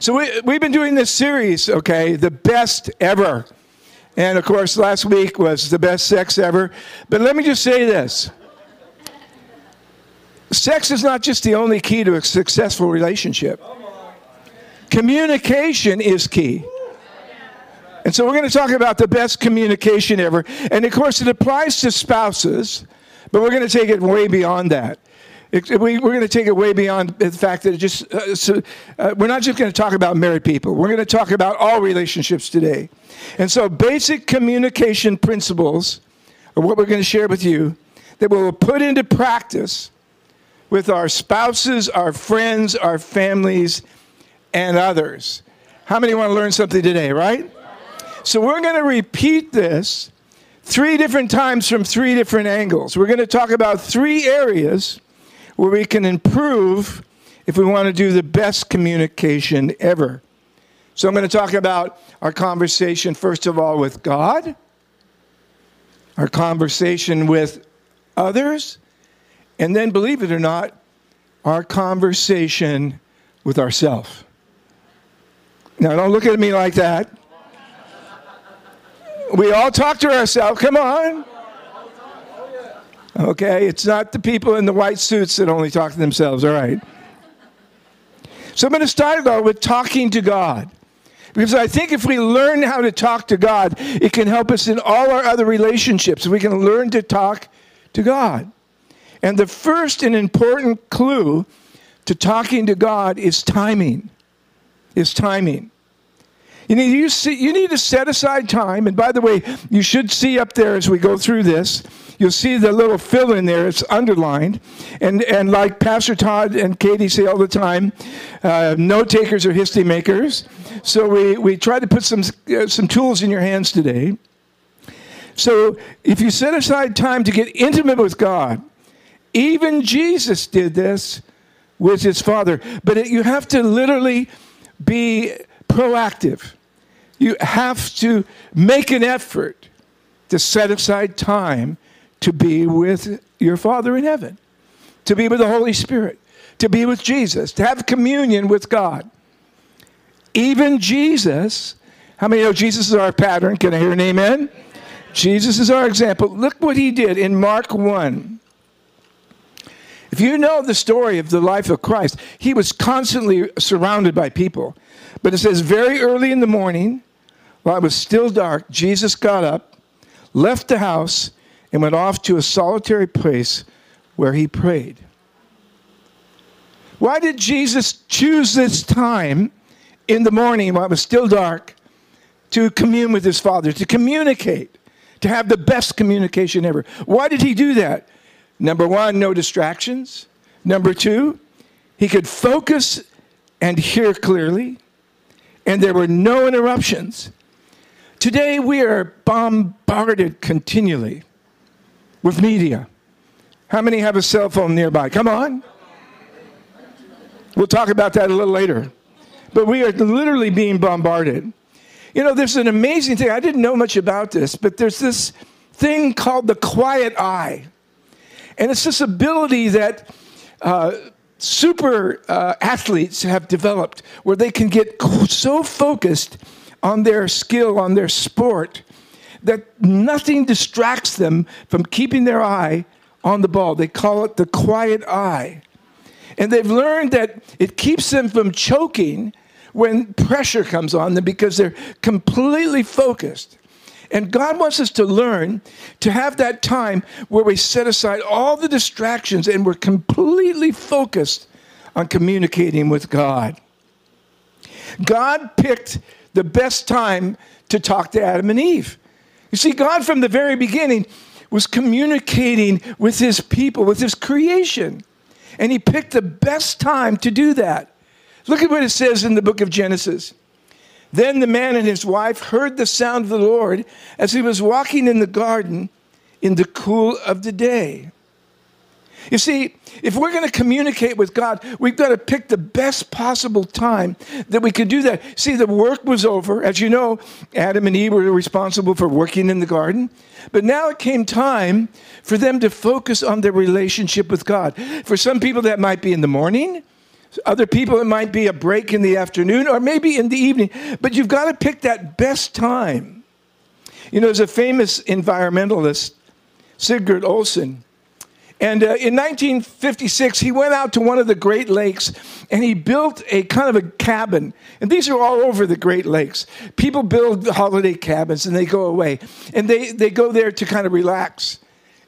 So we've been doing this series, okay, the best ever. And of course, last week was the best sex ever. But let me just say this. Sex is not just the only key to a successful relationship. Communication is key. And so we're going to talk about the best communication ever. And of course, it applies to spouses, but we're going to take it way beyond that. We're going to take it way beyond the fact that it just, we're not just going to talk about married people. We're going to talk about all relationships today. And so basic communication principles are what we're going to share with you that we'll put into practice with our spouses, our friends, our families, and others. How many want to learn something today, right? So we're going to repeat this 3 different times from 3 different angles. We're going to talk about 3 areas where we can improve if we want to do the best communication ever. So I'm going to talk about our conversation, first of all, with God, our conversation with others, and then, believe it or not, our conversation with ourselves. Now, don't look at me like that. We all talk to ourselves. Come on. Okay, it's not the people in the white suits that only talk to themselves, all right. So I'm going to start, though, with talking to God. Because I think if we learn how to talk to God, it can help us in all our other relationships. We can learn to talk to God. And the first and important clue to talking to God is timing. Is timing. You need to set aside time. And by the way, you should see up there as we go through this, you'll see the little fill in there. It's underlined. And like Pastor Todd and Katie say all the time, note takers are history makers. So we try to put some tools in your hands today. So if you set aside time to get intimate with God, even Jesus did this with his Father. But you have to literally be proactive. You have to make an effort to set aside time to be with your Father in heaven, to be with the Holy Spirit, to be with Jesus, to have communion with God. Even Jesus, how many know Jesus is our pattern? Can I hear an amen? Amen. Jesus is our example. Look what he did in Mark 1. If you know the story of the life of Christ, he was constantly surrounded by people. But it says, very early in the morning, while it was still dark, Jesus got up, left the house, and went off to a solitary place where he prayed. Why did Jesus choose this time in the morning while it was still dark to commune with his Father, to communicate, to have the best communication ever? Why did he do that? Number 1, no distractions. Number 2, he could focus and hear clearly. And there were no interruptions. Today we are bombarded continually with media. How many have a cell phone nearby? Come on. We'll talk about that a little later. But we are literally being bombarded. You know, there's an amazing thing. I didn't know much about this, but there's this thing called the quiet eye. And it's this ability that super athletes have developed where they can get so focused on their skill, on their sport, that nothing distracts them from keeping their eye on the ball. They call it the quiet eye. And they've learned that it keeps them from choking when pressure comes on them because they're completely focused. And God wants us to learn to have that time where we set aside all the distractions and we're completely focused on communicating with God. God picked the best time to talk to Adam and Eve. You see, God from the very beginning was communicating with his people, with his creation. And he picked the best time to do that. Look at what it says in the book of Genesis. Then the man and his wife heard the sound of the Lord as he was walking in the garden in the cool of the day. You see, if we're going to communicate with God, we've got to pick the best possible time that we could do that. See, the work was over. As you know, Adam and Eve were responsible for working in the garden. But now it came time for them to focus on their relationship with God. For some people, that might be in the morning. Other people, it might be a break in the afternoon or maybe in the evening. But you've got to pick that best time. You know, there's a famous environmentalist, Sigurd Olson. And in 1956, he went out to one of the Great Lakes, and he built a kind of a cabin. And these are all over the Great Lakes. People build holiday cabins, and they go away. And they go there to kind of relax.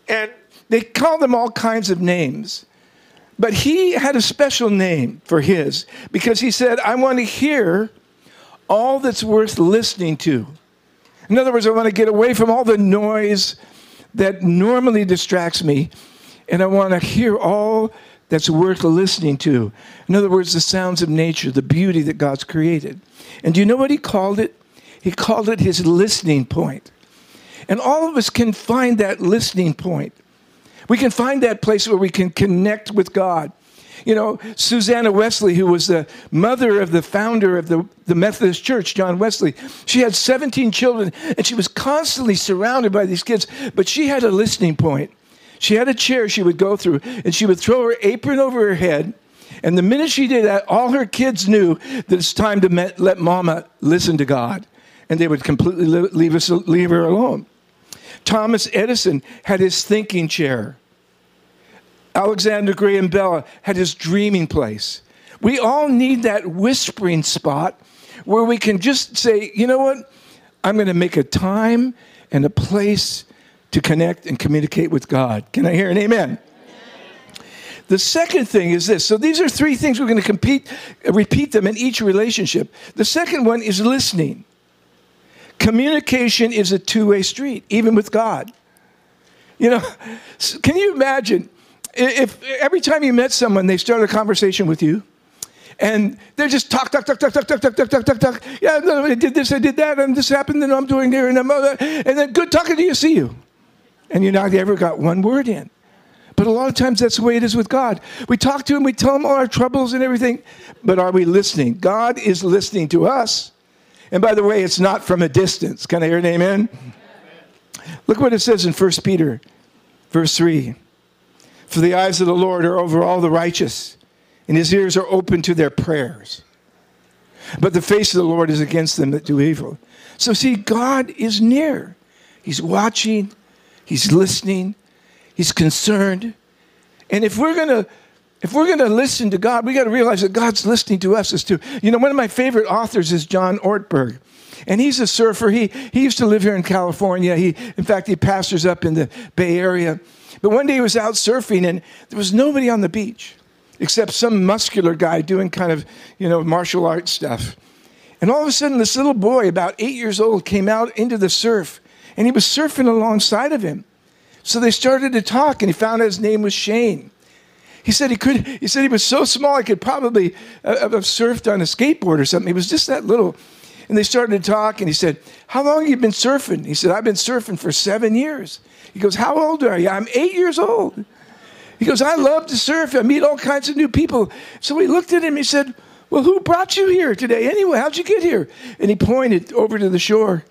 And they call them all kinds of names. But he had a special name for his, because he said, I want to hear all that's worth listening to. In other words, I want to get away from all the noise that normally distracts me, and I want to hear all that's worth listening to. In other words, the sounds of nature, the beauty that God's created. And do you know what he called it? He called it his listening point. And all of us can find that listening point. We can find that place where we can connect with God. You know, Susanna Wesley, who was the mother of the founder of the Methodist Church, John Wesley, she had 17 children, and she was constantly surrounded by these kids, but she had a listening point. She had a chair she would go through, and she would throw her apron over her head, and the minute she did that, all her kids knew that it's time to let Mama listen to God, and they would completely leave her alone. Thomas Edison had his thinking chair. Alexander Graham Bell had his dreaming place. We all need that whispering spot where we can just say, you know what? I'm going to make a time and a place to connect and communicate with God. Can I hear an amen? Amen. The second thing is this. So these are three things we're going to repeat them in each relationship. The second one is listening. Communication is a two-way street, even with God. You know, can you imagine if every time you met someone, they started a conversation with you, and they're just talk. Yeah, no, I did this, I did that, and this happened, and I'm doing there, and I'm over there. And then good talking to you, see you. And you not ever got one word in. But a lot of times that's the way it is with God. We talk to him, we tell him all our troubles and everything, but are we listening? God is listening to us. And by the way, it's not from a distance. Can I hear an amen? Amen? Look what it says in 1 Peter, verse 3. For the eyes of the Lord are over all the righteous, and his ears are open to their prayers. But the face of the Lord is against them that do evil. So see, God is near. He's watching. He's listening. He's concerned. And if we're going to listen to God, we got to realize that God's listening to us as too. You know, one of my favorite authors is John Ortberg, and he's a surfer. He used to live here in California. In fact, he pastors up in the Bay Area. But one day he was out surfing, and there was nobody on the beach except some muscular guy doing kind of, you know, martial arts stuff. And all of a sudden, this little boy, about 8 years old, came out into the surf, and he was surfing alongside of him. So they started to talk, and he found out his name was Shane. He said he was so small he could probably have surfed on a skateboard or something. He was just that little. And they started to talk, and he said, how long have you been surfing? He said, I've been surfing for 7 years. He goes, how old are you? I'm 8 years old. He goes, I love to surf. I meet all kinds of new people. So he looked at him, he said, well, who brought you here today anyway? How'd you get here? And he pointed over to the shore,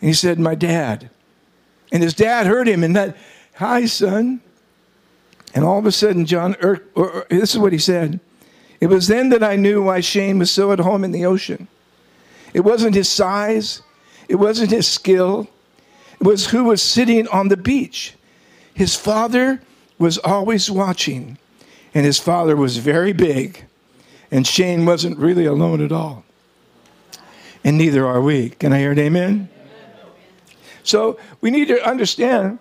and he said, my dad. And his dad heard him, and that, hi, son. And all of a sudden, this is what he said. It was then that I knew why Shane was so at home in the ocean. It wasn't his size. It wasn't his skill. It was who was sitting on the beach. His father was always watching. And his father was very big. And Shane wasn't really alone at all. And neither are we. Can I hear an amen? Amen. So we need to understand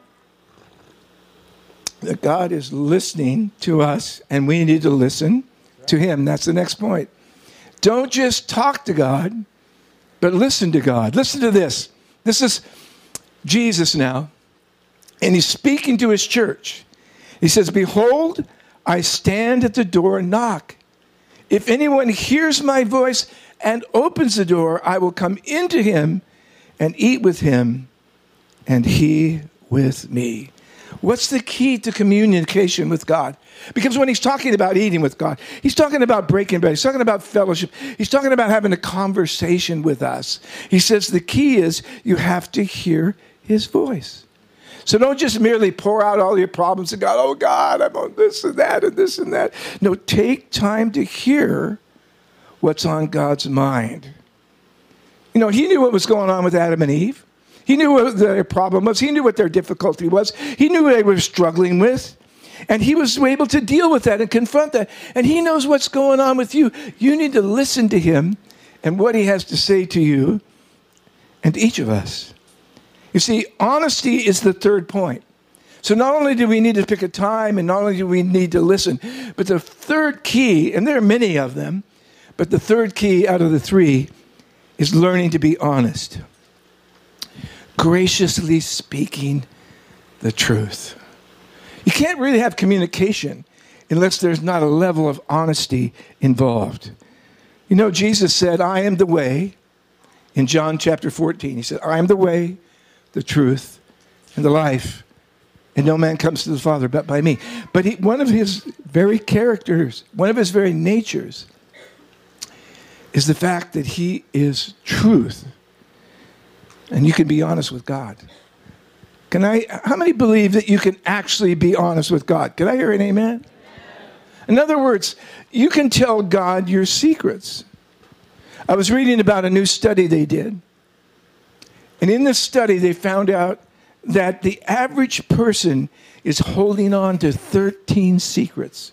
that God is listening to us, and we need to listen to him. That's the next point. Don't just talk to God, but listen to God. Listen to this. This is Jesus now, and he's speaking to his church. He says, behold, I stand at the door and knock. If anyone hears my voice and opens the door, I will come into him and eat with him, and he with me. What's the key to communication with God? Because when he's talking about eating with God, he's talking about breaking bread. He's talking about fellowship. He's talking about having a conversation with us. He says the key is you have to hear his voice. So don't just merely pour out all your problems to God. Oh, God, I'm on this and that and this and that. No, take time to hear what's on God's mind. You know, he knew what was going on with Adam and Eve. He knew what their problem was. He knew what their difficulty was. He knew what they were struggling with. And he was able to deal with that and confront that. And he knows what's going on with you. You need to listen to him and what he has to say to you and to each of us. You see, honesty is the third point. So not only do we need to pick a time and not only do we need to listen, but the third key, and there are many of them, but the third key out of the three is learning to be honest. Graciously speaking the truth. You can't really have communication unless there's not a level of honesty involved. You know, Jesus said, I am the way, in John chapter 14. He said, I am the way, the truth, and the life, and no man comes to the Father but by me. But one of his very characters, one of his very natures, is the fact that he is truth. And you can be honest with God. How many believe that you can actually be honest with God? Can I hear an amen? Amen. In other words, you can tell God your secrets. I was reading about a new study they did. And in this study, they found out that the average person is holding on to 13 secrets.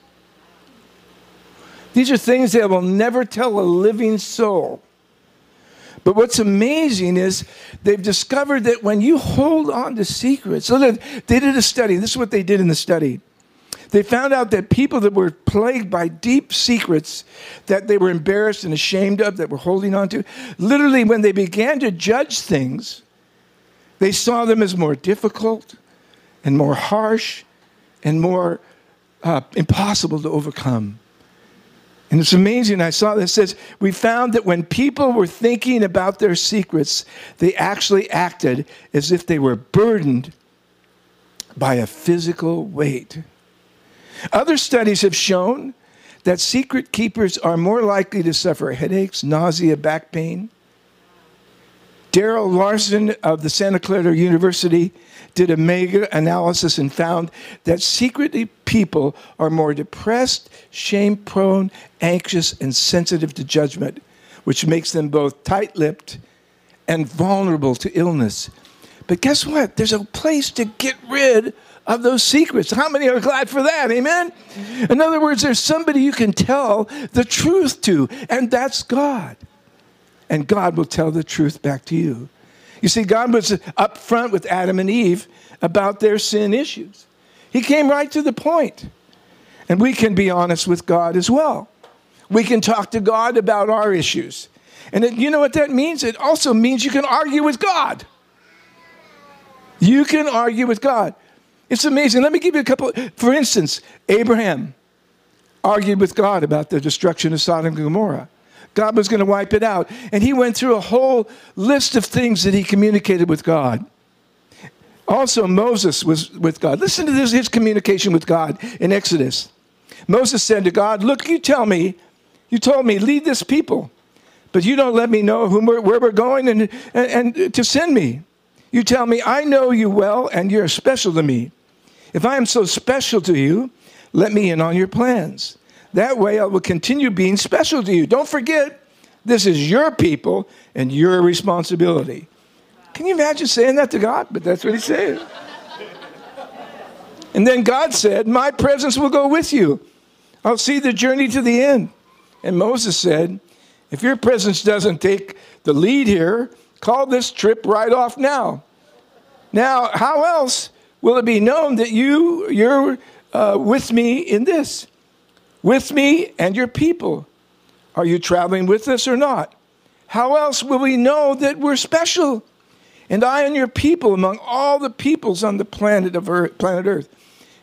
These are things they will never tell a living soul. But what's amazing is they've discovered that when you hold on to secrets, so they did a study. This is what they did in the study. They found out that people that were plagued by deep secrets that they were embarrassed and ashamed of, that were holding on to, literally when they began to judge things, they saw them as more difficult and more harsh and more impossible to overcome. And it's amazing. I saw this. It says, we found that when people were thinking about their secrets, they actually acted as if they were burdened by a physical weight. Other studies have shown that secret keepers are more likely to suffer headaches, nausea, back pain. Daryl Larson of the Santa Clara University did a meta-analysis and found that secretly people are more depressed, shame-prone, anxious, and sensitive to judgment, which makes them both tight-lipped and vulnerable to illness. But guess what? There's a place to get rid of those secrets. How many are glad for that? Amen? In other words, there's somebody you can tell the truth to, and that's God. And God will tell the truth back to you. You see, God was up front with Adam and Eve about their sin issues. He came right to the point. And we can be honest with God as well. We can talk to God about our issues. And you know what that means? It also means you can argue with God. You can argue with God. It's amazing. Let me give you a couple. For instance, Abraham argued with God about the destruction of Sodom and Gomorrah. God was going to wipe it out. And he went through a whole list of things that he communicated with God. Also, Moses was with God. Listen to this, his communication with God in Exodus. Moses said to God, look, you told me, lead this people. But you don't let me know where we're going and to send me. You tell me, I know you well and you're special to me. If I am so special to you, let me in on your plans. That way I will continue being special to you. Don't forget, this is your people and your responsibility. Can you imagine saying that to God? But that's what he said. And then God said, my presence will go with you. I'll see the journey to the end. And Moses said, if your presence doesn't take the lead here, call this trip right off now. Now, how else will it be known that you're with me in this? With me and your people. Are you traveling with us or not? How else will we know that we're special? And I and your people among all the peoples on the planet Earth.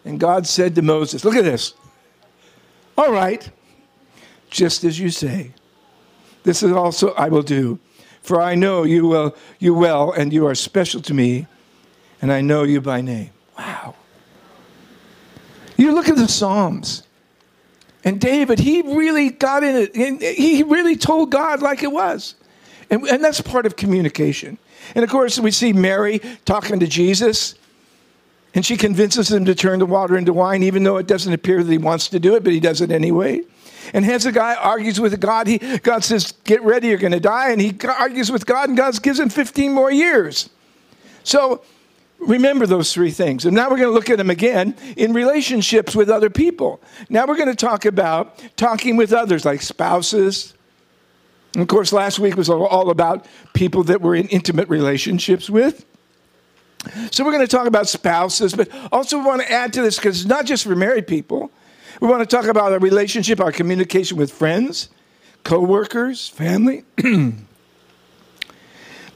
And God said to Moses, look at this. All right, just as you say. This is also I will do. For I know you well, and you are special to me, and I know you by name. Wow. You look at the Psalms. And David, he really got in it. And he really told God like it was. And that's part of communication. And, of course, we see Mary talking to Jesus. And she convinces him to turn the water into wine, even though it doesn't appear that he wants to do it, but he does it anyway. And Hezekiah argues with God. God says, get ready, you're going to die. And he argues with God, and God gives him 15 more years. So remember those three things. And now we're going to look at them again in relationships with other people. Now we're going to talk about talking with others, like spouses. And of course, last week was all about people that we're in intimate relationships with. So we're going to talk about spouses, but also we want to add to this, because it's not just for married people. We want to talk about our relationship, our communication with friends, co-workers, family. The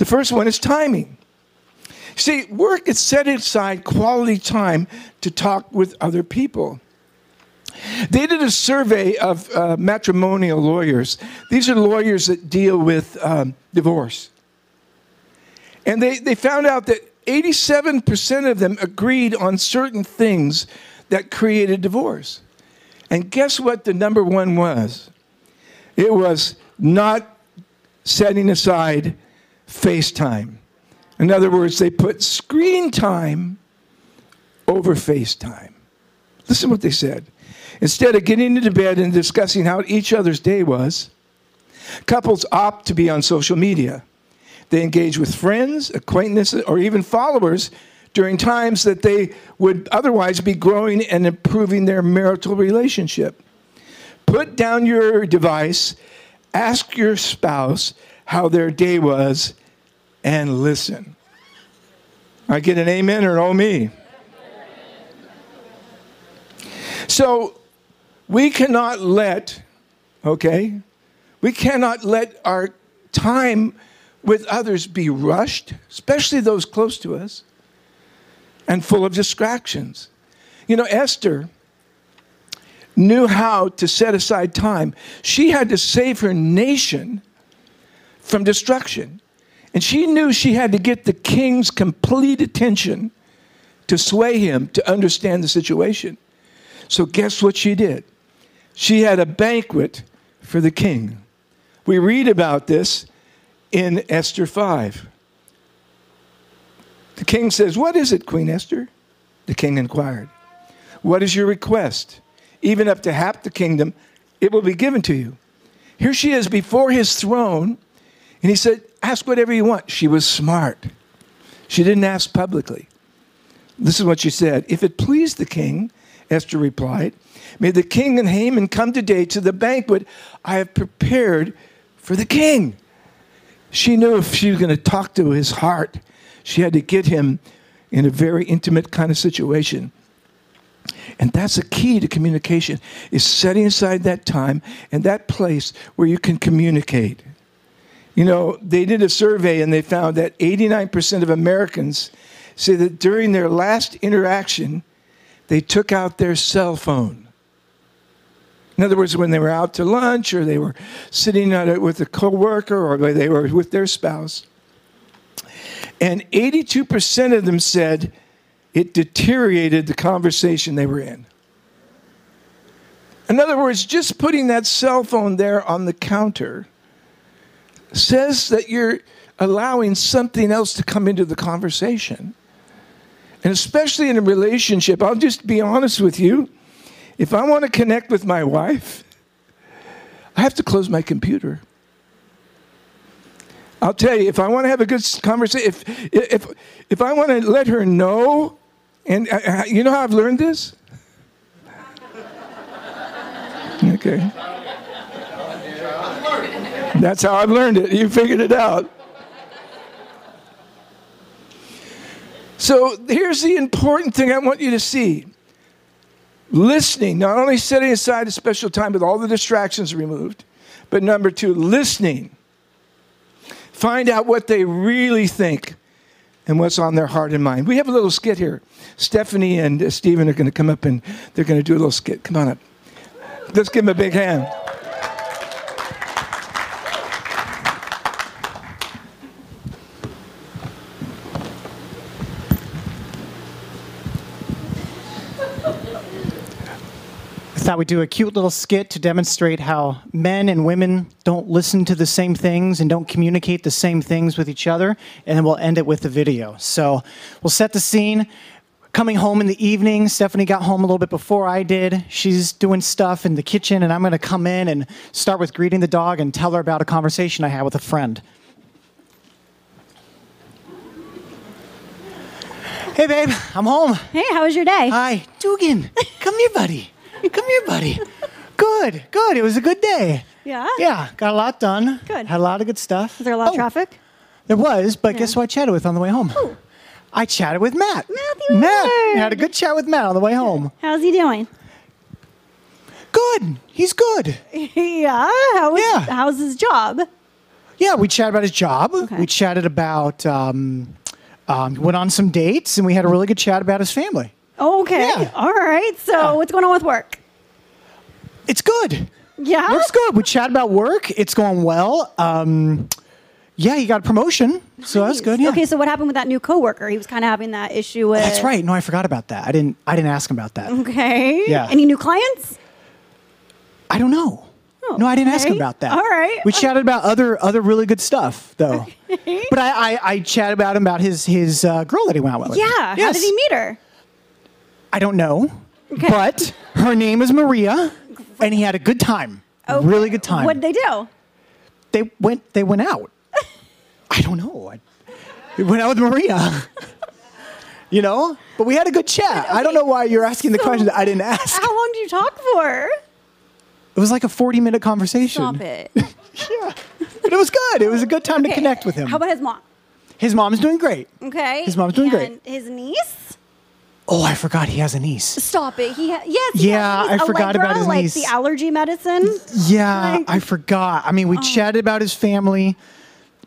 first one is timing. See, work is set aside quality time to talk with other people. They did a survey of matrimonial lawyers. These are lawyers that deal with divorce. And they found out that 87% of them agreed on certain things that created divorce. And guess what the number one was? It was not setting aside face time. In other words, they put screen time over face time. Listen to what they said. Instead of getting into bed and discussing how each other's day was, couples opt to be on social media. They engage with friends, acquaintances, or even followers during times that they would otherwise be growing and improving their marital relationship. Put down your device, ask your spouse how their day was, and listen. I get an amen or an oh me. So we cannot let, we cannot let our time with others be rushed, especially those close to us, and full of distractions. You know, Esther knew how to set aside time. She had to save her nation from destruction. And she knew she had to get the king's complete attention to sway him to understand the situation. So guess what she did? She had a banquet for the king. We read about this in Esther 5. The king says, "What is it, Queen Esther?" The king inquired. "What is your request? Even up to half the kingdom, it will be given to you." Here she is before his throne, and he said, "Ask whatever you want." She was smart. She didn't ask publicly. This is what she said. "If it please the king," Esther replied, "may the king and Haman come today to the banquet I have prepared for the king." She knew if she was going to talk to his heart, she had to get him in a very intimate kind of situation. And that's the key to communication, is setting aside that time and that place where you can communicate. You know, they did a survey and they found that 89% of Americans say that during their last interaction, they took out their cell phone. In other words, when they were out to lunch or they were sitting at it with a coworker or they were with their spouse. And 82% of them said it deteriorated the conversation they were in. In other words, just putting that cell phone there on the counter says that you're allowing something else to come into the conversation. And especially in a relationship, I'll just be honest with you. If I want to connect with my wife, I have to close my computer. I'll tell you, if I want to have a good conversation, if I want to let her know, and you know how I've learned this? Okay. That's how I've learned it. You figured it out. So here's the important thing I want you to see. Listening, not only setting aside a special time with all the distractions removed, but number two, listening. Find out what they really think and what's on their heart and mind. We have a little skit here. Stephanie and Stephen are going to come up and they're going to do a little skit. Come on up. Let's give them a big hand. I thought we'd do a cute little skit to demonstrate how men and women don't listen to the same things and don't communicate the same things with each other, and then we'll end it with the video. So we'll set the scene. coming home in the evening. Stephanie got home a little bit before I did. She's doing stuff in the kitchen, and I'm going to come in and start with greeting the dog and tell her about a conversation I had with a friend. Hey, babe, I'm home. Hey, how was your day? Hi. Dugan, come here, buddy. Come here, buddy. Good, good. It was a good day. Yeah? Yeah, got a lot done. Good. Had a lot of good stuff. Was there a lot of traffic? There was, but guess who I chatted with on the way home? Ooh. I chatted with Matt. Matt, had a good chat with Matt on the way home. How's he doing? Good. He's good. Yeah? How's his job? Yeah, we chatted about his job. Okay. We chatted about, went on some dates, and we had a really good chat about his family. Okay. Yeah. All right. So what's going on with work? It's good. Yeah? Work's good. We chatted about work. It's going well. Yeah, he got a promotion, so that's good. Yeah. Okay, so what happened with that new coworker? He was kind of having that issue with. That's right. No, I forgot about that. I didn't ask him about that. Okay. Yeah. Any new clients? I don't know. Oh, no, I didn't ask him about that. All right. We chatted about other really good stuff though. Okay. But I chatted about him about his girl that he went out with. Yeah. Yes. How did he meet her? I don't know. Okay. But her name is Maria, and he had a good time. Okay. Really good time. What did they do? They went out. I don't know. I went out with Maria, you know? But we had a good chat. Okay. I don't know why you're asking the question that I didn't ask. How long did you talk for? It was like a 40-minute conversation. Stop it. Yeah. But it was good. It was a good time to connect with him. How about his mom? His mom's doing great. Okay. His mom's doing great. And his niece? Oh, I forgot he has a niece. Stop it. He has a niece. I forgot about his niece. Like the allergy medicine? Yeah, I forgot. I mean, we chatted about his family.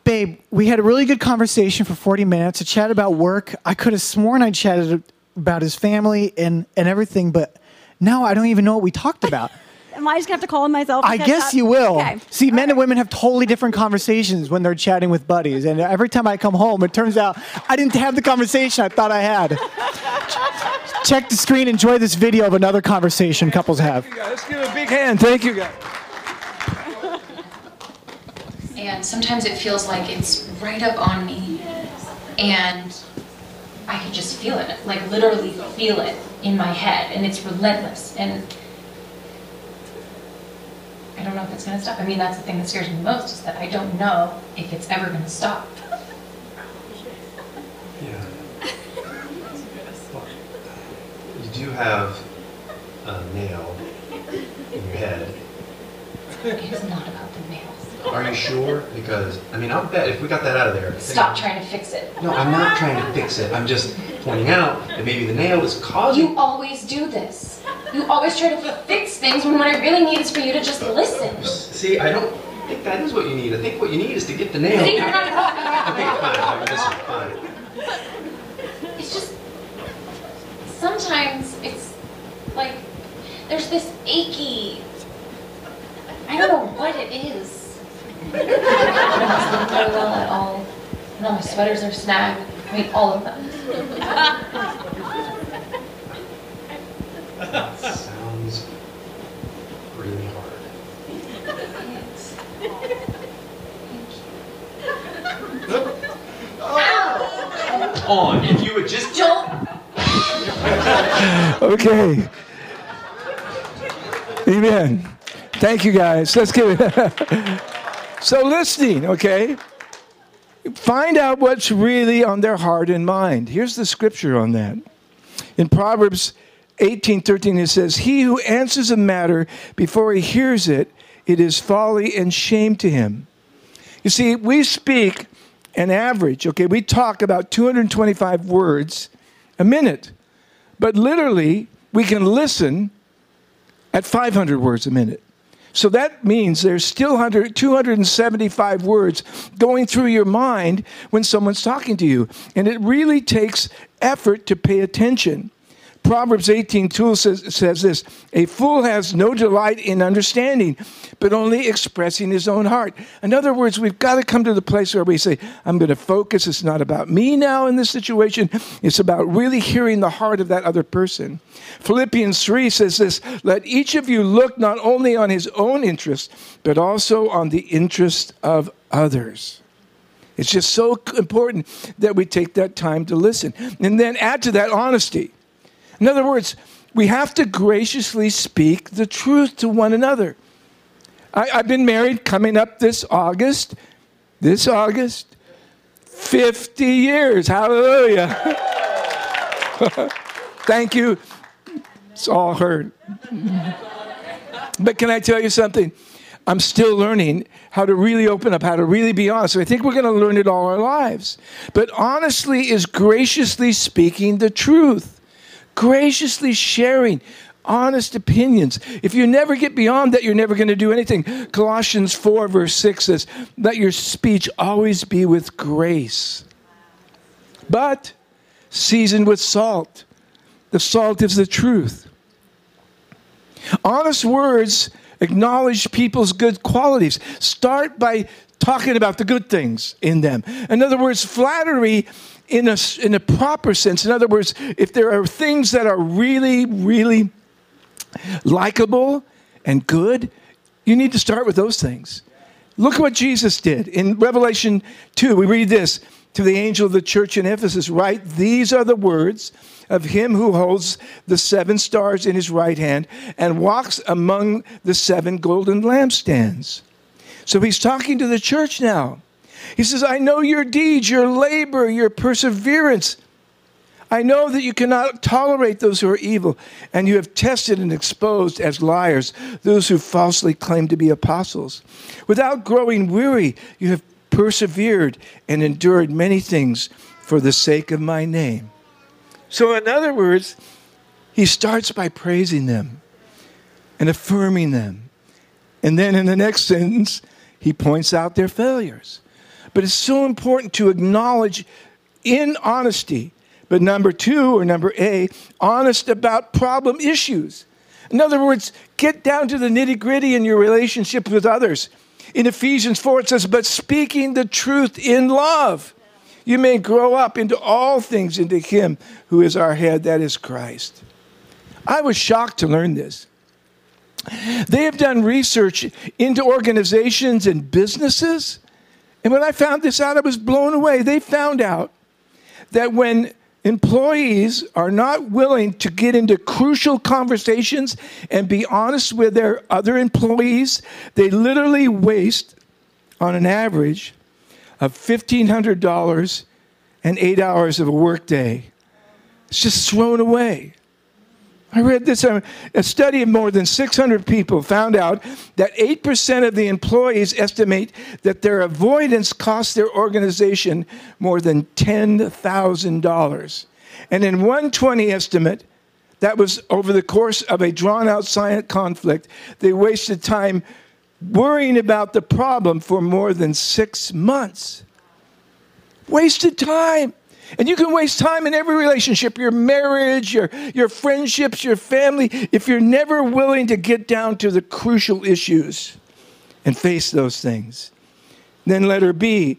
Babe, we had a really good conversation for 40 minutes, a chat about work. I could have sworn I chatted about his family and everything, but now I don't even know what we talked about. Am I just going to have to call him myself? I guess you will. Okay. See, men and women have totally different conversations when they're chatting with buddies, and every time I come home, it turns out I didn't have the conversation I thought I had. Check the screen. Enjoy this video of another conversation couples have. Thank you guys. Let's give a big hand. Thank you, guys. And sometimes it feels like it's right up on me, and I can just feel it, like literally feel it in my head, and it's relentless, and I don't know if it's going to stop. I mean, that's the thing that scares me most, is that I don't know if it's ever going to stop. Yeah. You do have a nail in your head. It's not about the nail. Are you sure? Because, I mean, I'll bet if we got that out of there... Stop trying to fix it. No, I'm not trying to fix it. I'm just pointing out that maybe the nail is causing... You always do this. You always try to fix things when what I really need is for you to just listen. See, I don't think that is what you need. I think what you need is to get the nail... Okay, fine. Listen, fine. It's just... Sometimes it's like... There's this achy... I don't know what it is. I'm not sleeping well at all. No, my sweaters are snagged. I mean, all of them. That sounds really hard. It's... Thank you. Ow! Hold on, if you would just... Don't! Okay. Amen. Thank you, guys. Let's give it... So listening, okay? Find out what's really on their heart and mind. Here's the scripture on that. In Proverbs 18:13, it says, "He who answers a matter before he hears it, it is folly and shame to him." You see, we speak an average, okay? We talk about 225 words a minute. But literally, we can listen at 500 words a minute. So that means there's still 275 words going through your mind when someone's talking to you. And it really takes effort to pay attention. Proverbs 18:2 says this, "A fool has no delight in understanding, but only expressing his own heart." In other words, we've got to come to the place where we say, I'm going to focus. It's not about me now in this situation. It's about really hearing the heart of that other person. Philippians 3 says this, "Let each of you look not only on his own interest, but also on the interest of others." It's just so important that we take that time to listen. And then add to that honesty. In other words, we have to graciously speak the truth to one another. I've been married coming up this August, 50 years. Hallelujah. Thank you. It's all heard. But can I tell you something? I'm still learning how to really open up, how to really be honest. So I think we're going to learn it all our lives. But honestly is graciously speaking the truth. Graciously sharing honest opinions. If you never get beyond that, you're never going to do anything. Colossians 4 verse 6 says, let your speech always be with grace, but seasoned with salt. The salt is the truth. Honest words acknowledge people's good qualities. Start by talking about the good things in them. In other words, flattery in a proper sense. In other words, if there are things that are really, really likable and good, you need to start with those things. Look what Jesus did. In Revelation 2, we read this. To the angel of the church in Ephesus, write, these are the words of him who holds the 7 stars in his right hand and walks among the 7 golden lampstands. So he's talking to the church now. He says, I know your deeds, your labor, your perseverance. I know that you cannot tolerate those who are evil, and you have tested and exposed as liars those who falsely claim to be apostles. Without growing weary, you have persevered and endured many things for the sake of my name. So in other words, he starts by praising them and affirming them. And then in the next sentence, he points out their failures. But it's so important to acknowledge in honesty. But number 2 or number A, honest about problem issues. In other words, get down to the nitty-gritty in your relationship with others. In Ephesians 4, it says, but speaking the truth in love, you may grow up into all things into him who is our head, that is Christ. I was shocked to learn this. They have done research into organizations and businesses. And when I found this out, I was blown away. They found out that when employees are not willing to get into crucial conversations and be honest with their other employees, they literally waste, on an average, of $1,500 and 8 hours of a work day. It's just thrown away. I read this. A study of more than 600 people found out that 8% of the employees estimate that their avoidance costs their organization more than $10,000. And in 120 estimate, that was over the course of a drawn-out silent conflict, they wasted time worrying about the problem for more than 6 months. Wasted time. And you can waste time in every relationship, your marriage, your friendships, your family, if you're never willing to get down to the crucial issues and face those things. Then letter B,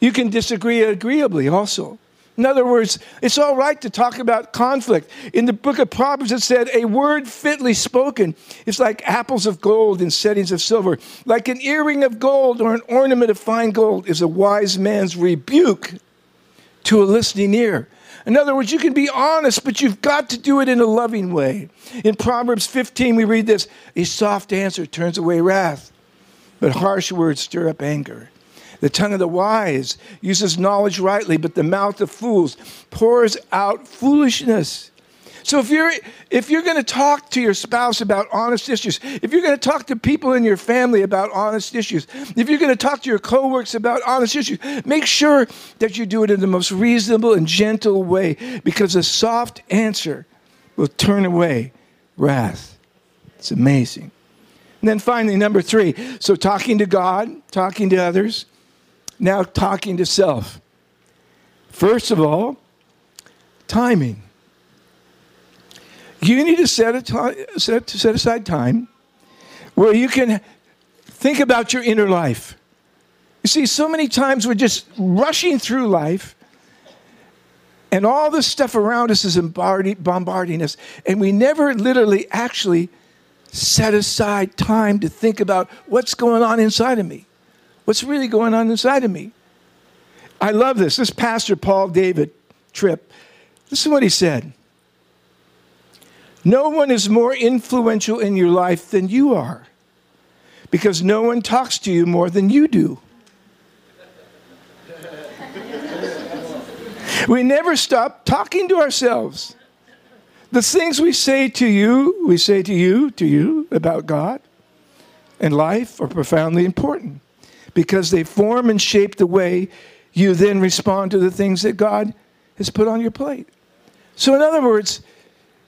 you can disagree agreeably also. In other words, it's all right to talk about conflict. In the book of Proverbs, it said, a word fitly spoken is like apples of gold in settings of silver. Like an earring of gold or an ornament of fine gold is a wise man's rebuke to a listening ear. In other words, you can be honest, but you've got to do it in a loving way. In Proverbs 15, we read this, a soft answer turns away wrath, but harsh words stir up anger. The tongue of the wise uses knowledge rightly, but the mouth of fools pours out foolishness. So if you're going to talk to your spouse about honest issues, if you're going to talk to people in your family about honest issues, if you're going to talk to your coworkers about honest issues, make sure that you do it in the most reasonable and gentle way, because a soft answer will turn away wrath. It's amazing. And then finally, number 3, so talking to God, talking to others, now talking to self. First of all, timing. You need to set aside time where you can think about your inner life. You see, so many times we're just rushing through life, and all this stuff around us is bombarding us, and we never literally actually set aside time to think about what's going on inside of me. What's really going on inside of me? I love this. This pastor, Paul David Tripp, this is what he said. No one is more influential in your life than you are, because no one talks to you more than you do. We never stop talking to ourselves. The things we say to you about God and life are profoundly important, because they form and shape the way you then respond to the things that God has put on your plate. So in other words,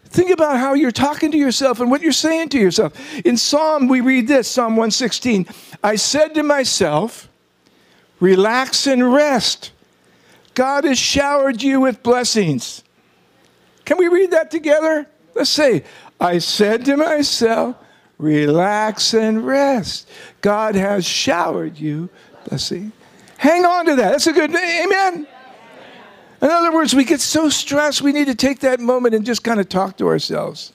think about how you're talking to yourself and what you're saying to yourself. In Psalm, we read this, Psalm 116. I said to myself, relax and rest. God has showered you with blessings. Can we read that together? Let's say, I said to myself, relax and rest. God has showered you blessing. Hang on to that. That's a good, amen? In other words, we get so stressed, we need to take that moment and just kind of talk to ourselves.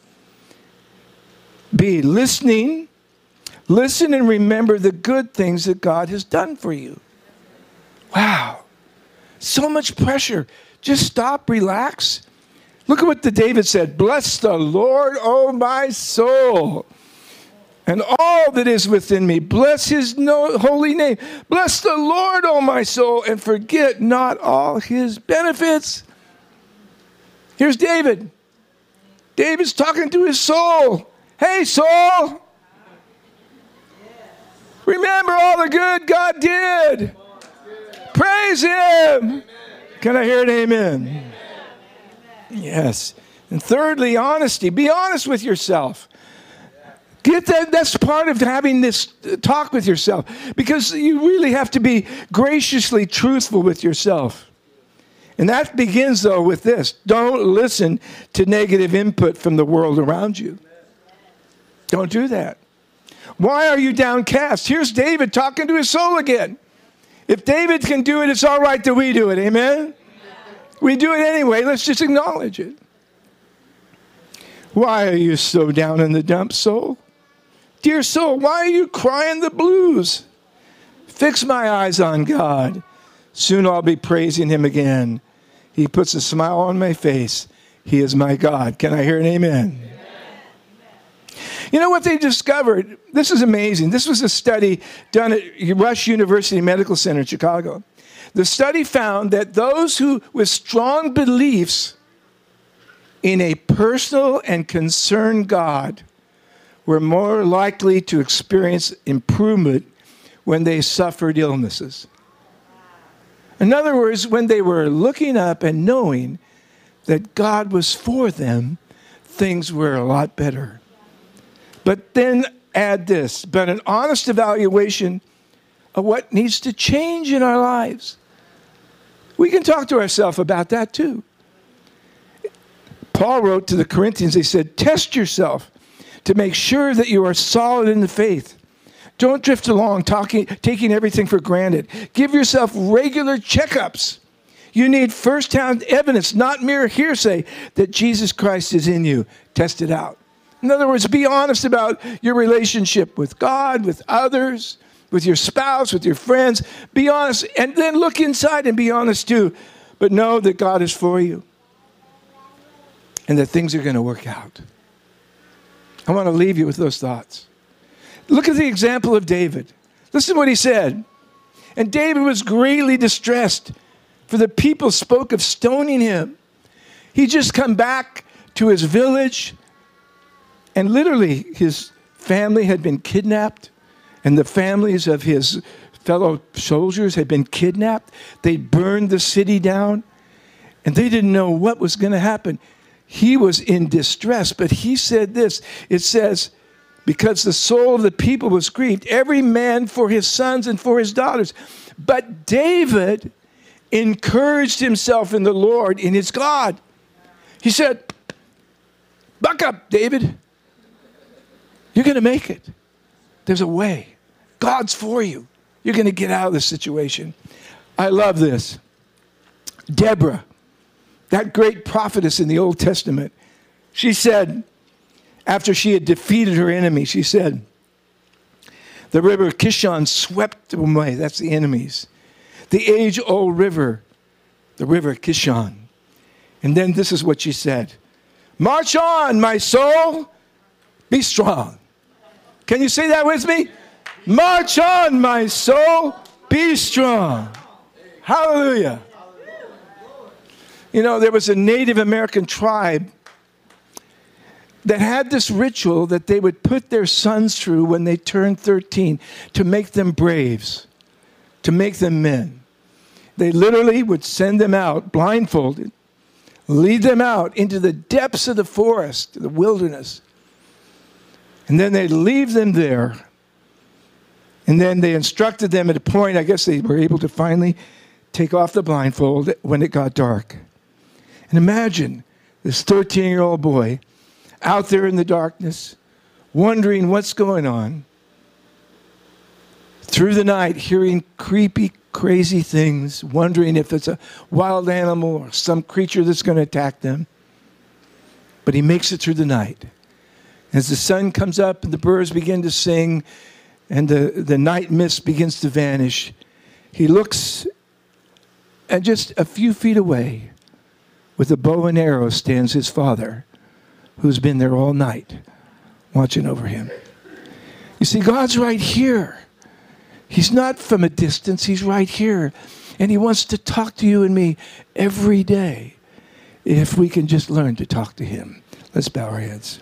Be listening. Listen and remember the good things that God has done for you. Wow. So much pressure. Just stop, relax. Look at what the David said. Bless the Lord, O my soul, and all that is within me. Bless his holy name. Bless the Lord, O my soul, and forget not all his benefits. Here's David. David's talking to his soul. Hey, soul. Remember all the good God did. Praise him. Amen. Can I hear an amen? Amen? Yes. And thirdly, honesty. Be honest with yourself. Get that. That's part of having this talk with yourself, because you really have to be graciously truthful with yourself. And that begins, though, with this. Don't listen to negative input from the world around you. Don't do that. Why are you downcast? Here's David talking to his soul again. If David can do it, it's all right that we do it. Amen? We do it anyway. Let's just acknowledge it. Why are you so down in the dumps, soul? Dear soul, why are you crying the blues? Fix my eyes on God. Soon I'll be praising him again. He puts a smile on my face. He is my God. Can I hear an amen? Amen. You know what they discovered? This is amazing. This was a study done at Rush University Medical Center in Chicago. The study found that those who with strong beliefs in a personal and concerned God were more likely to experience improvement when they suffered illnesses. In other words, when they were looking up and knowing that God was for them, things were a lot better. But then add this, but an honest evaluation of what needs to change in our lives. We can talk to ourselves about that too. Paul wrote to the Corinthians, he said, test yourself to make sure that you are solid in the faith. Don't drift along taking everything for granted. Give yourself regular checkups. You need firsthand evidence, not mere hearsay, that Jesus Christ is in you. Test it out. In other words, be honest about your relationship with God, with others, with your spouse, with your friends. Be honest, and then look inside and be honest too. But know that God is for you and that things are going to work out. I want to leave you with those thoughts. Look at the example of David. Listen to what he said. And David was greatly distressed, for the people spoke of stoning him. He just come back to his village, and literally, his family had been kidnapped, and the families of his fellow soldiers had been kidnapped. They burned the city down, and they didn't know what was going to happen. He was in distress, but he said this. It says, because the soul of the people was grieved, every man for his sons and for his daughters. But David encouraged himself in the Lord, in his God. He said, buck up, David. You're going to make it. There's a way. God's for you. You're going to get out of this situation. I love this. Deborah, that great prophetess in the Old Testament, she said, after she had defeated her enemy, she said, the river Kishon swept them away. That's the enemies. the age-old river, the river Kishon. And then this is what she said. March on, my soul. Be strong. Can you say that with me? March on, my soul. Be strong. Hallelujah. You know, there was a Native American tribe that had this ritual that they would put their sons through when they turned 13 to make them braves, to make them men. They literally would send them out blindfolded, lead them out into the depths of the forest, the wilderness. And then they'd leave them there. And then they instructed them at a point, I guess they were able to finally take off the blindfold when it got dark. And imagine this 13-year-old boy out there in the darkness, wondering what's going on. Through the night, hearing creepy, crazy things, wondering if it's a wild animal or some creature that's going to attack them. But he makes it through the night. As the sun comes up and the birds begin to sing and the night mist begins to vanish, he looks, and just a few feet away, with a bow and arrow, stands his father, who's been there all night, watching over him. You see, God's right here. He's not from a distance. He's right here. And he wants to talk to you and me every day, if we can just learn to talk to him. Let's bow our heads.